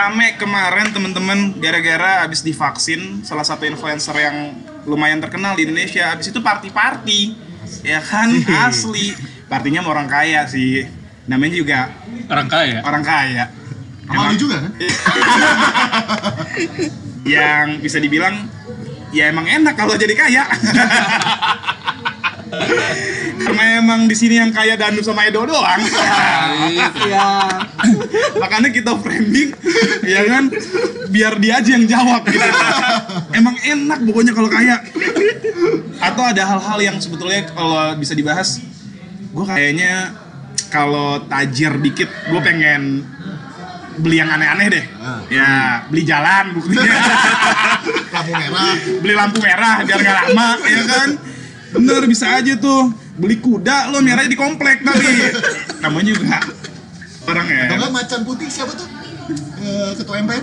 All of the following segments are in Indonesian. rame kemarin teman-teman gara-gara abis divaksin salah satu influencer yang lumayan terkenal di Indonesia. Abis itu party-party, ya kan asli. Partinya sama orang kaya sih. Namanya juga orang kaya. Orang kaya. Sama juga kan? Yang bisa dibilang ya emang enak kalau jadi kaya. Karena emang di sini yang kaya Danu sama Edo doang. Iya. Makanya kita framing ya kan biar dia aja yang jawab gitu. Emang enak pokoknya kalau kaya. Atau ada hal-hal yang sebetulnya kalau bisa dibahas, gue kayaknya kalau tajir dikit gue pengen beli yang aneh-aneh deh. Ya, beli jalan buktinya. Lampu merah. Beli lampu merah biar gak lama, ya kan? Bener, bisa aja tuh. Beli kuda lo merahnya di komplek tapi. Namanya juga orang ya. Atau gak macan putih siapa tuh? Ketua MPN?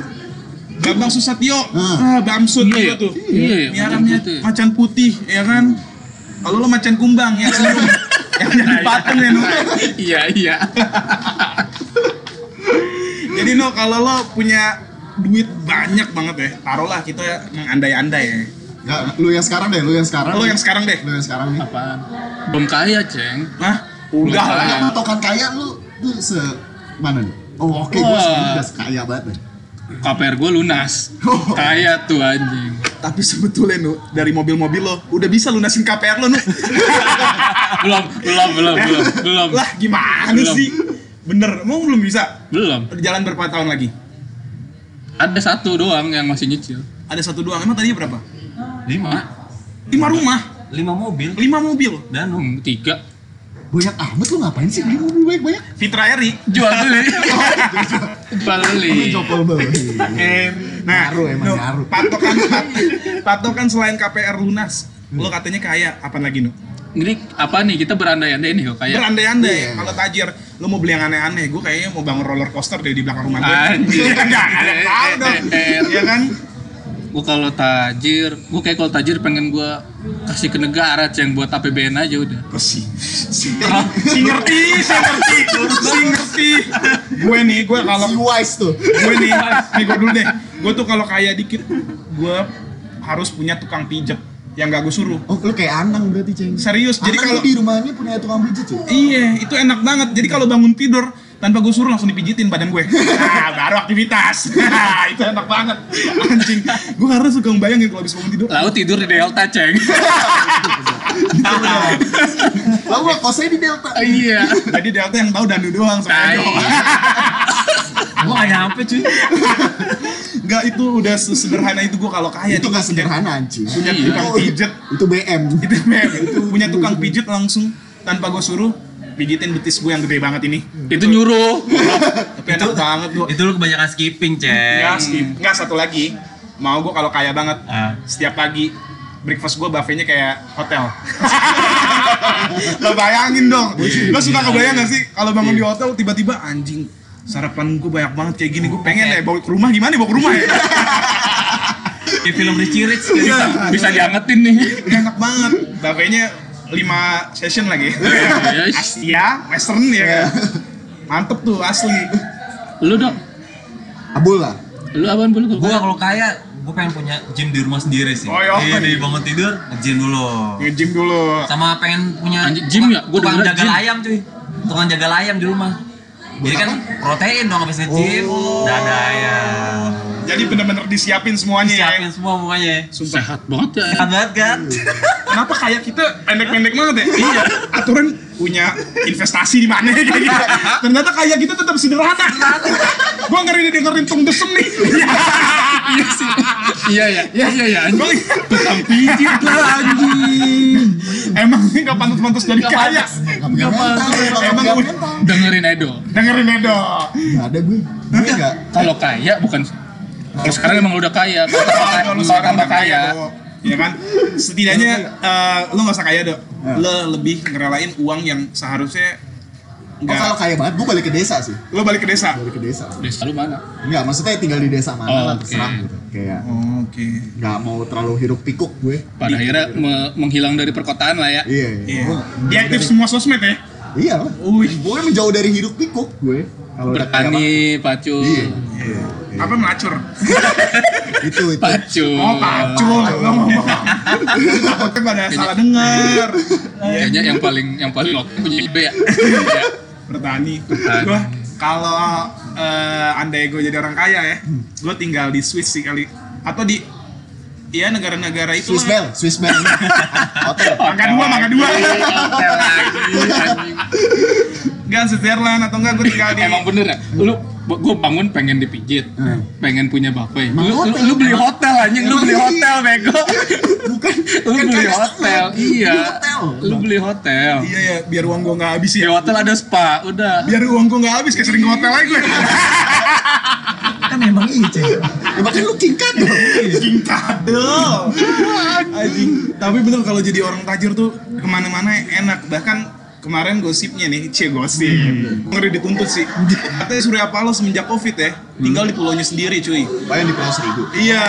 Bambang Susatyo. Ah, Bamsud itu tuh. Iya, merahnya macan putih, ya kan? Kalau lo macan kumbang ya senyum. Yang jadi paten ya, Iya. Jadi no, kalau lo punya duit banyak banget ya, taruhlah kita mengandai-andai ya. Ya, lu yang sekarang deh. Apaan? Belum kaya, Ceng. Hah? Udah lah. Yang patokan kaya lu mana nih? Oh, oke, gue sekarang udah kaya banget deh. KPR gue lunas. Kaya tuh anjing. Tapi sebetulnya Nu, dari mobil-mobil lo udah bisa lunasin KPR lo Nu. Belum. Lah, gimana sih? Bener, emang belum bisa? Belum. Jalan berapa tahun lagi? Ada satu doang yang masih nyicil. Emang tadinya berapa? 5 rumah? 5 mobil? 5 mobil? Dan 3. Banyak amat lo ngapain sih beli mobil banyak-banyak? Fitra Eri. Jual beli. Nah, ngaruh. Patokan selain KPR lunas, lo katanya kaya, apaan lagi Nu? Jadi apa nih, kita berandai-andai nih kok kayak. Berandai-andai. Yeah. Kalau tajir, lo mau beli yang aneh-aneh. Gue kayaknya mau bangun roller coaster deh di belakang rumah gue. Anjir. Tahu dong. Iya kan? Gue kalau tajir, pengen gue kasih ke negara, Ceng, buat APBN aja udah. Ngerti. Gue kalau wise tuh. Gue tuh kalau kaya dikit, gue harus punya tukang pijat. Yang gak gue suruh. Oh, lu kayak Anang berarti, Ceng. Serius. Anang jadi kalau di rumahnya punya tukang pijit, Ceng. Iya, itu enak banget. Jadi kalau bangun tidur tanpa gue suruh langsung dipijitin badan gue. Nah, baru aktivitas. Nah, itu enak banget. Anjing. Gue karena suka ngebayangin kalau habis bangun tidur. Lalu tidur di Delta, Ceng. Lalu kosnya di Delta. Iya. Jadi Delta yang tahu Danu doang sama Edo. Gue gak nyampe cuy. Gak, itu udah sederhana itu gue kalau kaya. Itu gak sederhana anjing. Punya tukang pijet. Itu BM. Itu punya tukang pijet langsung tanpa gue suruh pijitin betis gue yang gede banget ini. Itu nyuruh. Tapi enak banget gue. Itu lu kebanyakan skipping, Ceng. Enggak, satu lagi. Mau gue kalau kaya banget. Setiap pagi breakfast gue buffetnya kayak hotel. Lo bayangin dong. Lo suka kebayang gak sih kalau bangun di hotel tiba-tiba anjing. Sarapan gue banyak banget kayak gini, gue pengen ya bawa ke rumah, gimana? Kayak film Richie Rich, bisa diangetin nih. Enak banget, bapaknya 5 session lagi. Asia, Western ya. Mantep tuh, asli. Lu dong? Abul lah. Lu apaan Bul? Gue kalau kaya, gue pengen punya gym di rumah sendiri sih. Oh iya, dari bangun tidur, nge-gym dulu. Sama pengen punya tukang jagal ayam cuy. Tukang jagal ayam di rumah. Jadi kan protein dong habis nge-gym. Dada ya. Jadi benar-benar disiapin semuanya ya. Sumpah. Sehat banget ya. Kan? Kenapa kayak kita pendek-pendek banget ya? Iya. Aturan punya investasi di mana kayak gitu. Ternyata kayak kita tetap sederhana. Gua ngeri dengerin tung desem nih. Iya. Tukang pijit lagi. Emang enggak pantas jadi kaya. Emang dengerin Edo. Enggak ada gue enggak. Kalau kaya bukan kalau sekarang emang udah kaya, kalau tambah kaya. Ya kan? Setidaknya lu enggak usah kaya, Dok. Lu lebih ngerelain uang yang seharusnya enggak. Oh, kalau kaya banget gue balik ke desa sih. Lu balik ke desa? Balik ke desa. Desa lu mana? Enggak, maksudnya tinggal di desa mana lah terserah gitu. Kayak. Oke. Enggak mau terlalu hiruk pikuk gue. Pada akhirnya menghilang dari perkotaan lah ya. Iya. Diaktif semua sosmed ya. Iya lah. Gue menjauh dari hiruk pikuk gue. Bertani, pacu. Iya. Apa melacur? Itu. Pacul. Oh, pacul. Lo ngomong. Takutnya pada salah dengar. Kayaknya yang paling oke punya ide ya. Bertani. Gua kalau andai gue jadi orang kaya ya, gue tinggal di Swiss sih kali, atau di iya negara-negara itu Swiss Bell hotel makan dua enggak Switzerland atau enggak gue tinggal di emang bener ya lu gue bangun pengen dipijit pengen punya bapak lu beli hotel anjing lu beli hotel iya biar uang gue nggak habis ya hotel ada spa udah biar uang gue nggak habis kayak sering hotel lagi gue kan emang itu makanya lu cingkado tapi bener kalau jadi orang tajir tuh kemana-mana enak bahkan kemarin gosipnya nih gosip ngeri dituntut sih katanya Surya Paloh semenjak covid ya tinggal di pulaunya sendiri cuy bayang di Pulau Seribu iya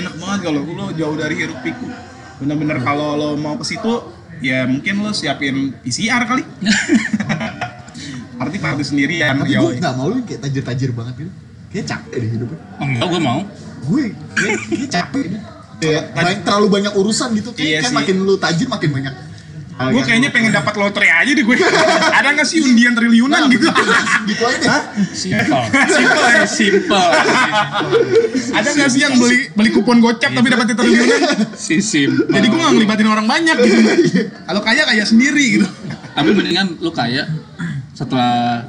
enak banget kalau lo jauh dari hiruk pikuk bener-bener kalau lo mau ke situ ya mungkin lo siapin PCR kali arti sendirian tapi gue gak mau lu kayak tajir-tajir banget gitu kayaknya capek deh hidupnya enggak gue mau gue kayaknya capek deh terlalu banyak urusan gitu kayak makin lu tajir makin banyak gue kayaknya pengen dapat lotre aja deh gue ada gak sih undian triliunan gitu gitu aja deh simple ada gak sih yang beli kupon gocap tapi dapatnya triliunan jadi gue gak ngelibatin orang banyak gitu kalau kaya sendiri gitu tapi mendingan lu kaya setelah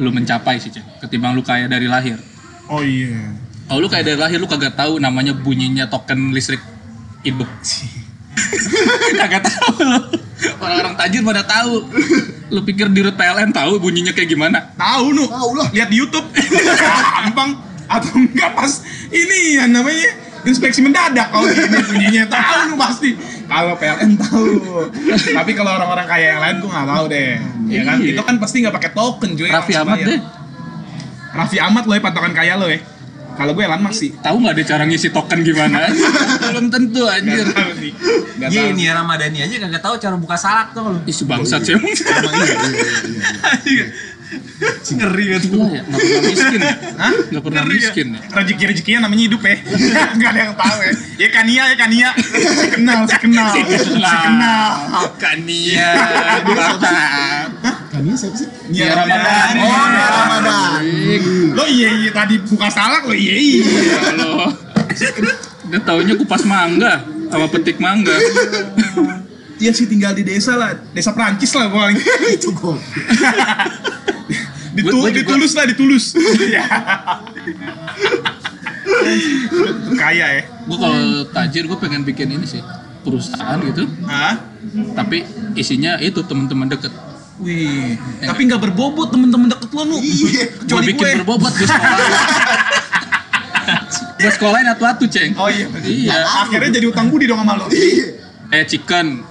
lu mencapai sih Cek, ketimbang lu kaya dari lahir. Oh iya. Yeah. Kalau lu kaya dari lahir lu kagak tahu namanya bunyinya token listrik hidup. Kagak tahu lu. Orang-orang tajir pada tahu. Lu pikir dirut PLN tahu bunyinya kayak gimana? Tahu lu. Tahu lah. Lihat di YouTube. Gampang atau enggak pas ini yang namanya inspeksi mendadak kalau ini bunyinya tahu lu pasti. Kalau PLN tahu. Tapi kalau orang-orang kaya yang lain gua enggak tahu deh. Ya kan? Itu kan pasti enggak pakai token cuy. Raffi Ahmad lo ya patokan kaya lo ya. Kalau gue Elon Musk sih. Tahu enggak ada cara ngisi token gimana? Belum tentu anjir. Iya ini Ramadhani aja enggak tahu cara buka salak tuh lo. Isu bangsat sih. Ngeri gitu ya, nggak pernah miskin ya. Rezeki-rezekinya namanya hidup ya, nggak ada yang tahu ya. Ya kania, kenal, kania. Kania siapa sih? Ramadan. Lo iya tadi buka salak lo iya. Lo, udah taunya kupas mangga, sama petik mangga. Iya sih tinggal di desa lah, desa Perancis lah paling. Itu kok. Ditulus. Kaya ya. Gue kalau tajir gue pengen bikin ini sih perusahaan gitu. Hah? Tapi isinya itu teman-teman deket. Wih. Tapi nggak berbobot teman-teman deket lo nu. Iya. Gue bikin berbobot gue sekolahin. Gue sekolahin atu-atu ceng. Oh iya. Akhirnya jadi utang budi dong sama lo. Iya. Chicken.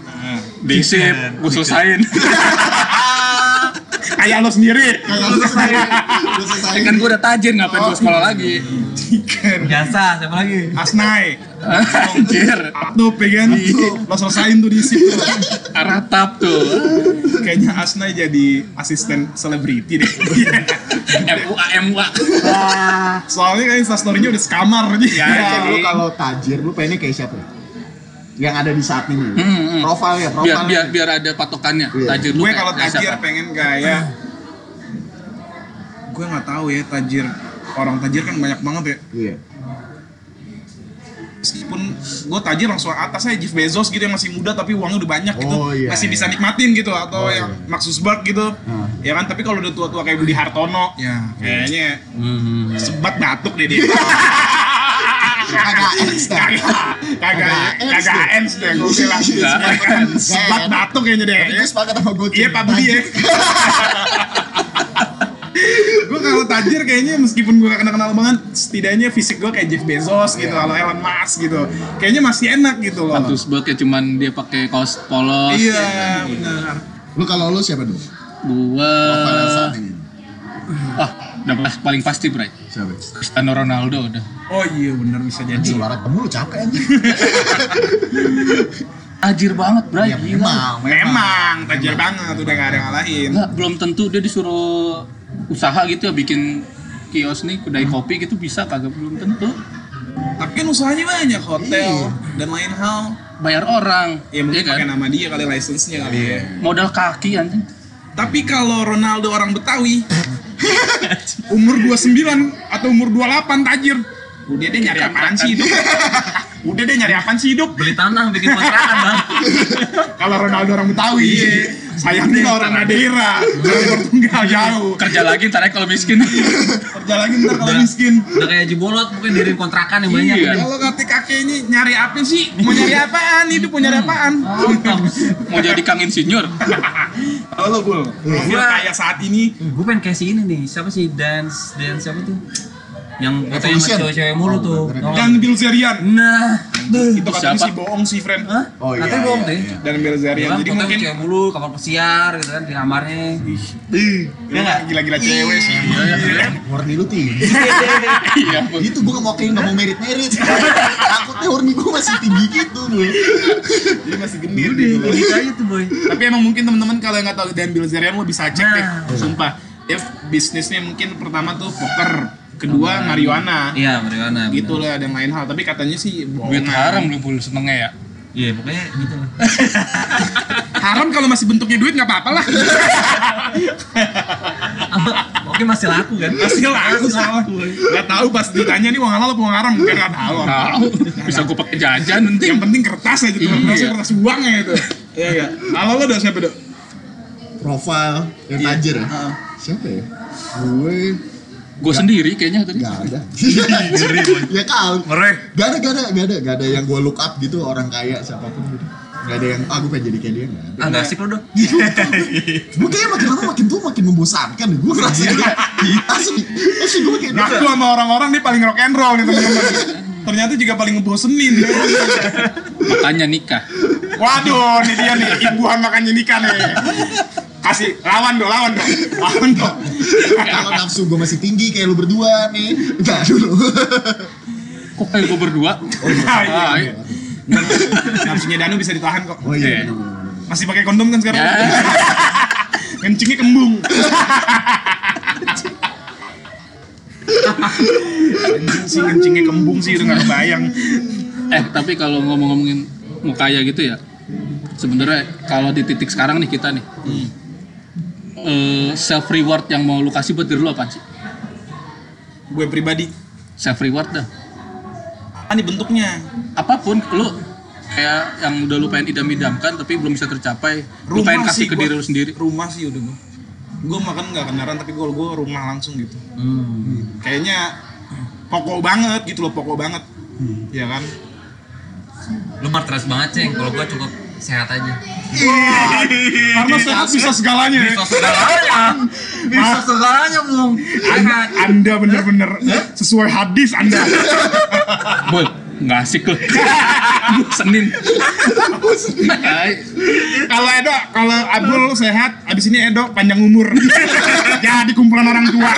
Bisip. Gue selesain. Kayak lo sendiri. Kayak lo sendiri. Kan gue udah tajir ngapain gue sekolah lagi. Biasa, siapa lagi? Asnai. Anjir. Tuh pengen lo selesain tuh di situ. Ratap tuh. Kayaknya Asnai jadi asisten selebriti deh. MUA. Soalnya kan instastory-nya udah sekamar nih. Ya, lu kalau tajir lu pengennya kayak siapa? Yang ada di saat ini. Profil. Biar ada patokannya. Yeah. Tajir gue kalau tajir pengen kayak gue enggak tahu ya tajir. Orang tajir kan banyak banget ya. Iya. Yeah. Meskipun gue tajir langsung atas aja Jeff Bezos gitu yang masih muda tapi uangnya udah banyak gitu. Yeah, masih bisa nikmatin gitu atau yang Mark Zuckerberg gitu. Ya kan tapi kalau udah tua-tua kayak Budi Hartono kayaknya sebat batuk deh dia. Kagak ens deh, gue bilang sebat batuk kayaknya deh. Tapi gue sepakat sama gue. Iya Pak Budi ya. Gue kalau tajir kayaknya meskipun gue gak kenal banget, setidaknya fisik gue kayak Jeff Bezos gitu, kalau Elon Musk gitu. Kayaknya masih enak gitu loh. Pantus banget ya cuman dia pakai kaos polos. Iya benar. Lu kalau lu siapa dulu? Gue udah paling pasti, Bray. Siapa? Cristiano Ronaldo udah. Oh iya benar bisa jadi. Suara kamu lu capek anjir. Tajir banget, Bray. Ya, memang tajir banget udah enggak ada yang ngalahin. Belum tentu dia disuruh usaha gitu ya bikin kios nih, kedai kopi gitu bisa kagak? Belum tentu. Tapi kan usahanya banyak, hotel dan lain hal. Bayar orang. Ya mungkin ya, pakai kan? Nama dia kali, license-nya kali ya. Modal kaki anjing. Tapi kalau Ronaldo orang Betawi, umur 29 atau umur 28 tajir. Udah deh nyari apaan sih hidup. Udah deh nyari apaan sih hidup. Beli tanah, bikin kontrakan Bang. Kalau Ronaldo orang Betawi, sayangnya orang Madeira. Enggak jauh. Kerja lagi ntar kalau miskin. Kerja lagi ntar kalau miskin. Udah kayak jebolot mungkin diri kontrakan yang banyak. Kalau kata kakeknya nyari apa sih? Mau nyari apaan? Hidup mau nyari apaan? Mau jadi Kang Insinyur. Halo Bul. Gue kayak saat ini. Gue pengen kayak si ini nih. Siapa sih dan siapa tuh? Yang fotonya sama cewek-cewek mulu tuh. Dan Bilzerian. Nah, itu katanya sih bohong sih, friend. Hah? Oh iya. Katanya bohong deh. Dan Bilzerian. Jadi mungkin cewek mulu, kapal pesiar gitu kan di kamarnya. Iya enggak? Gila-gila cewek sih. Horny lu tinggi. Iya. Itu gua mau kayak enggak mau merit-merit. Takutnya horny gua masih tinggi gitu loh. Dia masih gendir gitu. Kayak gitu, Boy. Tapi emang mungkin teman-teman kalau enggak tahu Dan Bilzerian lu bisa cek deh. Sumpah. Dia bisnisnya mungkin pertama tuh poker. Kedua marijuana. Iya, marijuana. Gitu lah, ada main hal, tapi katanya sih duit haram lu Bul, senengnya ya. Iya, pokoknya gitu lah. Haram kalau masih bentuknya duit enggak apa-apalah. Oke, masih laku kan? Masih laku sama. Enggak tahu pas ditanya nih uang halal apa uang haram, enggak tahu. Bisa gua pakai jajan penting. Yang penting kertas aja tuh, kertas uangnya itu. Iya enggak? Kalau lu udah siapa, Dok? Profil yang tajir. Heeh. Siapa ya? Gue sendiri kayaknya tadi. Gak ada. Sendiri. Ya kau. Merek. Gak ada yang gue look up gitu orang kaya siapapun gitu. Gak ada yang gue pengen jadi kayak dia, gak ada. Enggak asik lo dong. Gue kayaknya makin lama makin tua makin membosankan deh. Gue ngerasa gitu. Asli gue kayak gitu. Ngaku sama orang-orang nih paling rock and roll nih teman-teman. Ternyata juga paling ngebosenin. Makanya nikah. Waduh, ini dia nih imbuhan makanya nikah nih. Kasih lawan dong. Kalau nafsu gue masih tinggi kayak lu berdua nih. Entar dulu. Kok kayak gue berdua? Oh iya. Nafsunya Danu bisa ditahan kok. Oh iya. Masih pakai kondom kan sekarang? Kencingnya kembung. Kencingnya kembung sih udah nggak kebayang. Tapi kalau ngomong-ngomongin mau kaya gitu ya, sebenarnya kalau di titik sekarang nih kita nih. Self reward yang mau lu kasih buat diri lu apa sih? Gue pribadi self reward dah. Apa nih bentuknya? Apapun lu kayak yang udah lu pengen idam-idamkan tapi belum bisa tercapai. Lu pengen kasih ke diri lu sendiri. Rumah sih udah gue. Gue makan nggak kendaraan tapi kalau gue rumah langsung gitu. Kayaknya pokok banget gitu loh, pokok banget. Ya kan? Lu martras banget Ceng. Kalau gue cukup sehat aja. Wah, karena sehat bisa segalanya. Bisa segalanya belum. Anda bener-bener sesuai hadis Anda. Bol, nggak asik loh. Senin. Kalau Edo, kalau Abdul sehat, abis ini Edo panjang umur. Jadi kumpulan orang tua.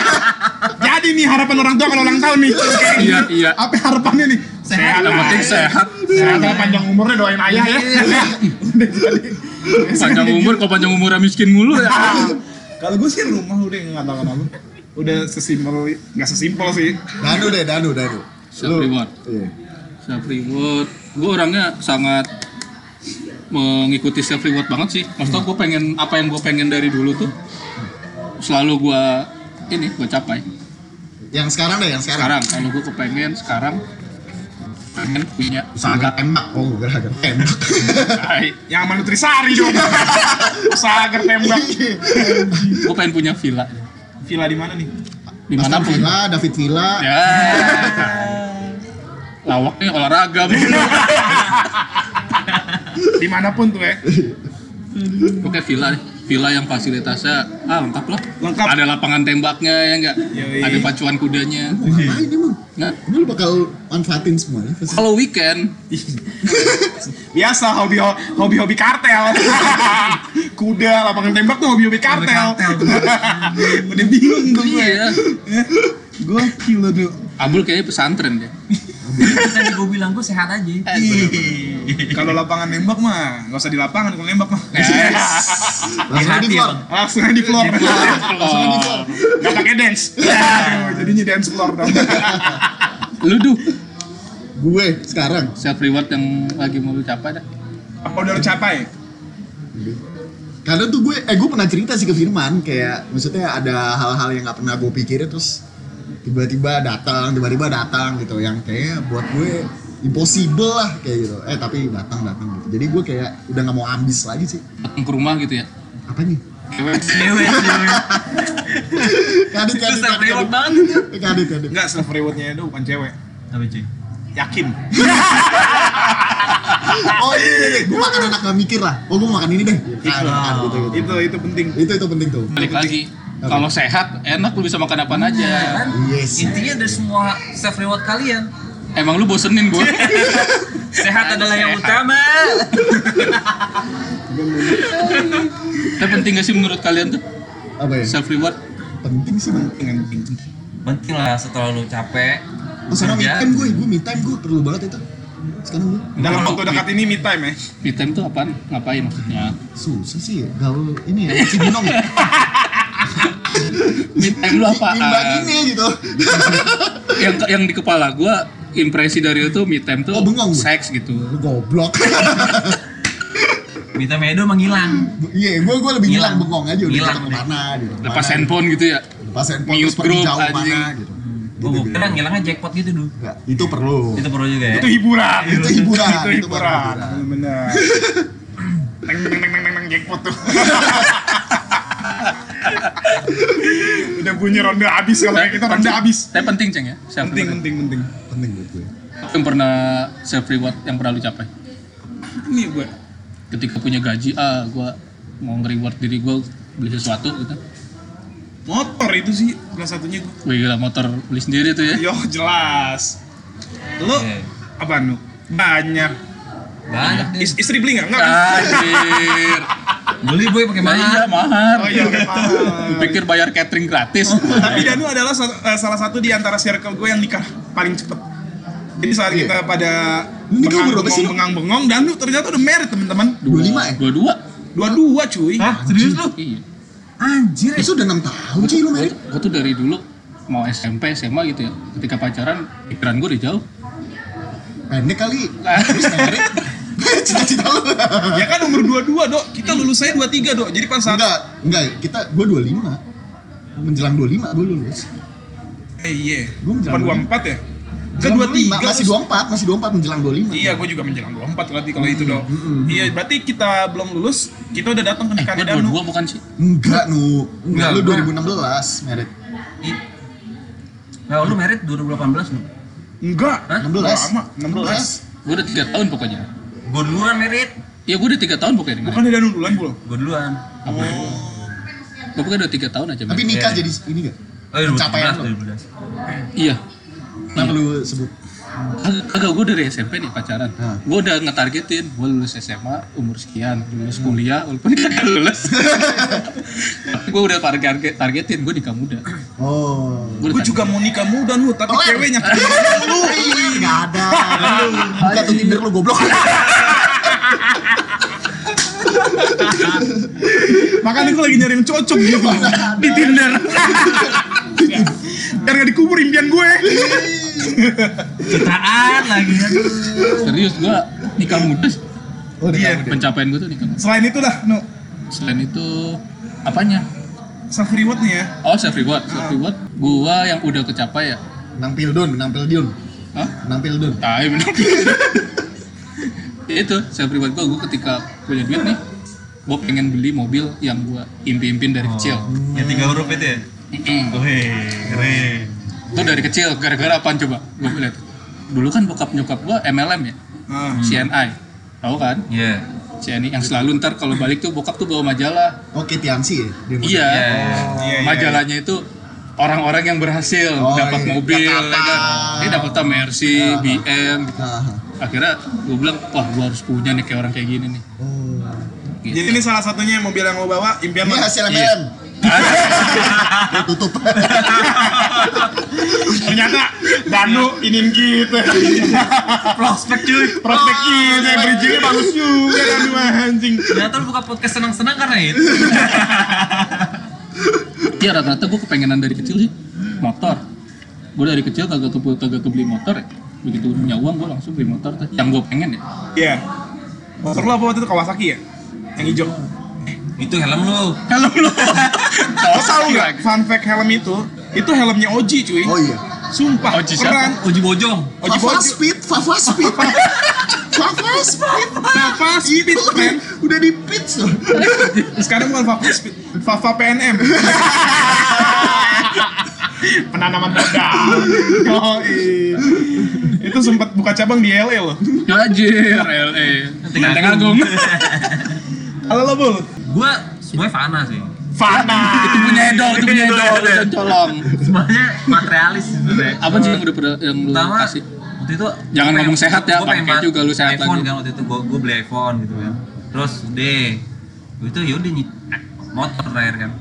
Jadi nih harapan orang tua kalau ulang tahun nih. Iya. Apa harapannya nih? Sehat. Yang penting sehat. Sehat panjang umurnya doain ayah ya. Panjang umur, kalau panjang umurnya miskin mulu ya. Kalau gue sih rumah udah ngatakan apa? Udah sesimpel, nggak sesimpel sih. Danu. Self-reward. Self-reward. Gue orangnya sangat mengikuti self-reward banget sih. Maksudnya gue pengen apa yang gue pengen dari dulu tuh selalu gue capai. Yang sekarang deh, yang sekarang. Kalau gue kepengen sekarang. Pengen punya usaha tembak. Oh, usaha tembak. Yang sama Nutrisari dong. Usaha tembak. Gue pengen punya villa. Villa di mana nih? Di mana pun. Villa, David Villa. Ya. Lawaknya olahraga. Dimanapun tuh ya. Oke, villa nih. Villa yang fasilitasnya lengkap lah. Lengkap. Ada lapangan tembaknya ya enggak? Ada pacuan kudanya. Nah, lu bakal manfaatin semuanya. Kalau weekend biasa hobi-hobi kartel. Kuda, lapangan tembak tuh hobi-hobi kartel. Udah bingung gue. Iya. Gue kilo dulu. Abul kayaknya pesantren deh. Tadi gue bilang gue sehat aja. Kalau lapangan nembak mah nggak usah di lapangan, kalau nembak mah langsung di floor. Nggak pakai pakai dance. Jadinya dance floor dong. Lu duh. Gue sekarang self reward yang lagi mau lu capai dah. Apa udah lu capai? Karena tuh gue pernah cerita sih ke Firman, kayak maksudnya ada hal-hal yang nggak pernah gue pikirin terus tiba-tiba datang gitu, yang kayak buat gue impossible lah kayak gitu. Tapi datang gitu. Jadi gue kayak udah nggak mau ambis lagi sih. Datang ke rumah gitu ya? Apa nih? Cewek. Kadit. Self reward banget itu. Kadit. Enggak, self rewardnya itu bukan cewek. Tapi cuy. Yakin. Oh iya, gue makan anak gak mikir lah. Oh gue makan ini deh. Gitu. Itu penting. Itu penting tuh. Balik lagi. Kalau sehat, enak lu bisa makan apaan aja. Kan? Yes. Intinya dari semua self reward kalian. Emang lu bosenin gue. Sehat adalah yang utama. Tapi penting gak sih menurut kalian tuh? Apa ya? Self reward? Penting sih, penting. Penting lah setelah lu capek. Oh, sekarang weekend gue me time gue perlu banget itu. Sekarang gue dalam waktu dekat ini me time ya. Me time tuh apaan? Ngapain maksudnya? Susah sih gaul ini ya, Cibinong ya. Me time lu apaan? Imbang ini gitu. yang di kepala gue impresi dari itu me time tuh seks gitu. Lu goblok. Minta medo menghilang. Iya, gue lebih hilang bengong aja udah hilang kemana gitu. Lepas handphone gitu ya. Lepas handphone terus pergi jauh mana gitu. Gue kan ngilangnya jackpot gitu dulu. Enggak, itu perlu. Itu perlu juga ya. Itu hiburan. Benar. Neng jackpot tuh. Udah bunyi ronde habis kalau kita ronde habis. Tapi penting, Ceng ya. Penting buat gue. Yang pernah self reward yang pernah lu capai. Ini gue ketika punya gaji, gue mau nge-reward diri gue beli sesuatu gitu. Motor itu sih salah satunya gue. Wih gila, motor beli sendiri tuh ya? Yo jelas. Lu apaan lu? Banyak. Istri beli nggak? Anjir. Beli gue pakai mahar. Oh iya, pakai mahar. Gue pikir bayar catering gratis. Tapi Danu adalah salah satu di antara circle gue yang nikah paling cepet. Jadi saat kita pada bengang-bengong, Danu ternyata udah married teman-teman. 25 22 cuy. Hah? Serius lu? Iya. Anjir, itu udah 6 tahun sih lu married. Gue tuh dari dulu mau SMP, SMA gitu ya. Ketika pacaran, pikiran gue udah jauh. Pendek kali. Habis married. Cita-cita lu. Ya kan umur 22, Dok. Kita lulusnya 23, Dok. Jadi pas saat enggak, gue 25. Menjelang 25 gue lulus. Iya. Gue menjelang 24 ya? Ke 23. Masih 24 menjelang 25. Iya, gue juga menjelang 24 berarti kalau itu, Dok. Iya, berarti kita belum lulus. Kita udah datang ke nikahan Danu. 22 bukan sih? Enggak, lu 2016 married. Nah, lu married 2018 belum? Enggak. Hah? 16. Gue udah 3 tahun pokoknya. Gue duluan married. Iya, gue udah 3 tahun pokoknya. Bukan Danu duluan belum? Gue duluan. Oh. Gue pokoknya udah 3 tahun aja. Tapi nikah jadi ini enggak? Oh, 2018. Iya. Kenapa lu sebut? Agak gue dari SMP nih pacaran. Gue udah ngetargetin, gue lulus SMA umur sekian, lulus kuliah walaupun kagak lulus. Gue udah targetin, gue nikah muda. Oh. Gue juga mau nikah muda lu, tapi ceweknya lu. Enggak ada. Buka tuh Tinder lu goblok. Makanya gue lagi nyari yang cocok gitu di Tinder. Biar gak dikubur impian gue. Citraan lagi. Serius gue nikah muda. Oh iya. Pencapaian gue tuh nikah muda. Selain itu lah, no. Selain itu apanya? Self reward nih ya. Oh self reward. Gue yang udah kecapai ya. Nampil Dion. Hah? Nampil Dion. Tapi nampil. Itu self reward gue ketika punya duit nih. Gue pengen beli mobil yang gue impi-impin dari kecil. Yang 3 huruf itu ya? Keren. Itu dari kecil, gara-gara apaan coba? Gue lihat. Dulu kan bokap nyokap gue MLM ya, CNI, tahu kan? Iya. Yeah. CNI yang selalu ntar kalau balik tuh bokap tuh bawa majalah. Oke, Tianshi ya? Iya. Majalahnya itu orang-orang yang berhasil dapat mobil, kan? Dia dapat Mercy, BM. Gitu. Akhirnya gue bilang, wah gue harus punya nih kayak orang kayak gini nih. Gitu. Jadi ini salah satunya mobil yang lo bawa impian lo. Iya, hasil MLM. Tutup. Ternyata Danu ingin gitu. Prospek ini bridgingnya bagus juga Danu anjing. Ternyata lu buka podcast senang-senang karena itu. ya rata-rata gue kepengenan dari kecil sih motor. Gue dari kecil kagak kebeli motor ya. Begitu punya uang gue langsung beli motor tuh. Yang gue pengen ya. Iya. Motor lo apa waktu itu Kawasaki ya? Yang hijau. Itu helm lo. Helm lo. Lo tau nggak? Fun fact helm itu helmnya Oji cuy. Oh iya. Sumpah. Oji siapa? Oji Bojong. Oji Fafa Speed. Fafa Speed. Fafa Speed. Fafa Speed men. Udah di pitch loh. Sekarang bukan Fafa Speed. Fafa PNM. Penanaman modal. Oh iya. Itu sempat buka cabang di LA loh. Anjir, LA. Tengah Agung. Halo lo Bul. Gue semuanya fana sih. Fana. Itu punya Edo. Colong. Semuanya materialis sebenarnya. Apa sih yang udah pernah yang lu kasih? Waktu itu jangan ngomong sehat ya, pakai juga lu sehat lagi. iPhone kan waktu itu gue beli iPhone gitu kan. Terus itu yaudah motor terakhir kan.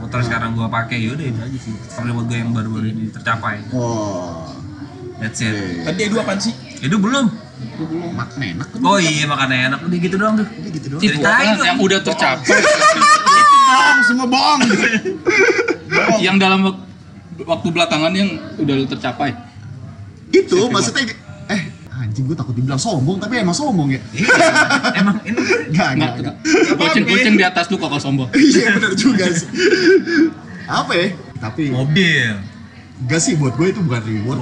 Motor sekarang gue pakai yaudah itu aja sih. Sampai buat gue yang baru-baru ini tercapai. Oh. That's it. Tadi Edo apaan sih? Edo belum. Makan enak. Oh iya makan enak. Udah gitu doang tuh. Ceritain yang udah tercapai. Itu bohong, semua bohong. Yang dalam waktu belakangan yang udah tercapai. Itu maksudnya anjing gue takut dibilang sombong tapi emang sombong ya. Emang ini enggak. Kucing-kucing di atas lu kok sombong. Iya benar juga sih. Apa ya? Tapi mobil. Enggak sih buat gue itu bukan reward.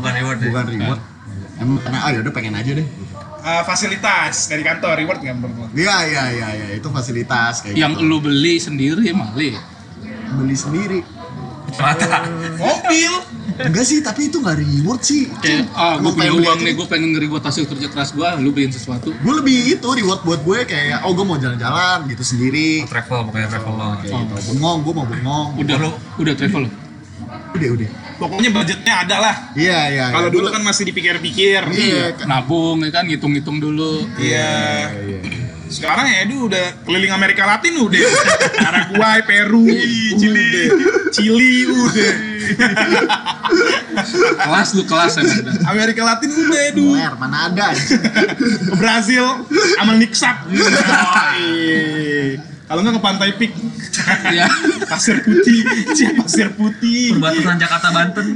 Emang karena udah pengen aja deh. Fasilitas dari kantor, reward nggak menurut lo? Iya, itu fasilitas kayak yang gitu. Lu beli sendiri malih? Beli sendiri? Mata? Mobil? Enggak sih, tapi itu nggak reward sih. Kayak, gue punya uang nih, gue pengen nge-reward hasil kerja keras gue, lu beliin sesuatu? Gue lebih itu, reward buat gue kayak, gue mau jalan-jalan gitu sendiri. Oh, travel lo kayak gitu. Bengong, gue mau bengong. Udah travel? Udah. Pokoknya budgetnya ada lah. Iya. Kalau dulu kan masih dipikir-pikir. Iya. Nabung kan ngitung-ngitung dulu. Iya. Sekarang ya itu udah keliling Amerika Latin udah. Paraguay, Peru, Chili udah. kelas ada. Amerika Latin udah itu. Mana ada? Ke Brazil, sama Niksap. Kalau nggak ke Pantai Pik, ya. pasir putih, perbatasan Jakarta Banten.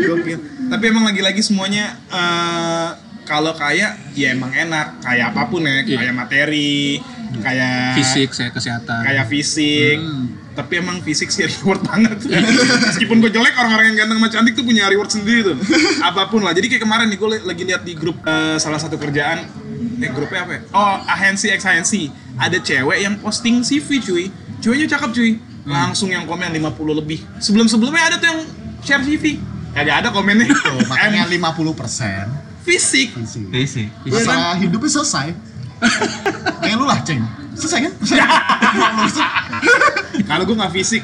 Gokil. Tapi emang lagi-lagi semuanya kalau kaya, ya emang enak. Kaya apapun ya, kaya materi, kaya fisik, kesehatan. Kaya fisik. Tapi emang fisik sih reward banget. Meskipun gue jelek, orang-orang yang ganteng sama cantik tuh punya reward sendiri tuh. Apapun lah. Jadi kayak kemarin nih gue lagi lihat di grup salah satu kerjaan. Grupnya apa ya? Oh, agensi. Ada cewek yang posting CV cuy. Ceweknya cakep cuy. Langsung yang komen 50 lebih. Sebelumnya ada tuh yang share CV. Kagak ada komennya. Tuh, makanya 50% fisik. Masalah hidupnya selesai. Kayak lu lah, Ceng. Selesai kan? Kalau gue gak fisik,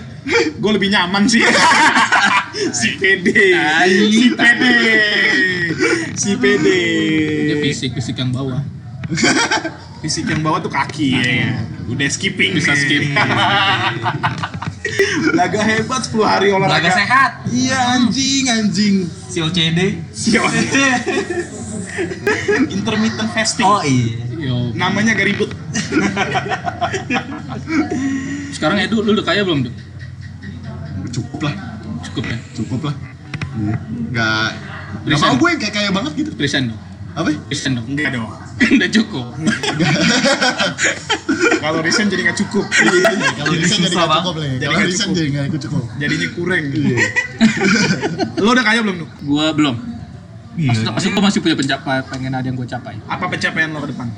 gue lebih nyaman sih. Si PD. Dia fisik yang bawah. Fisik yang bawah tuh kaki. Ya. Udah skipping. Bisa skip. Laga hebat 10 hari olahraga. Laga sehat. Iya anjing. Si OCD. Intermittent fasting. Oh iya. Namanya gak ribut. Sekarang Edu, lu udah kaya belum? Cukup lah. Nggak mau gue yang kaya banget gitu. Kristen dong. Apa? Kristen dong. Enggak dong. Udah cukup. Kalau Kristen jadi nggak cukup. Kalau Kristen jadi nggak cukup lah. Kalau Kristen jadi nggak cukup. Jadinya kurang. Lo udah kaya belum? Gue belum. Maksud gue masih punya pencapaian, pengen ada yang gue capai. Apa pencapaian lo ke depan?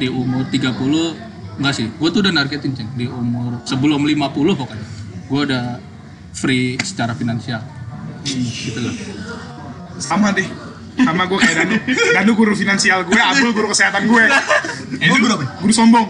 Di umur 30 enggak sih. Gue tuh udah nargetin Ceng. Di umur sebelum 50 pokoknya. Gue udah free secara finansial. Gitu loh. Sama gue kayak Danu. Danu guru finansial gue, Abdul guru kesehatan gue. Gue guru sombong.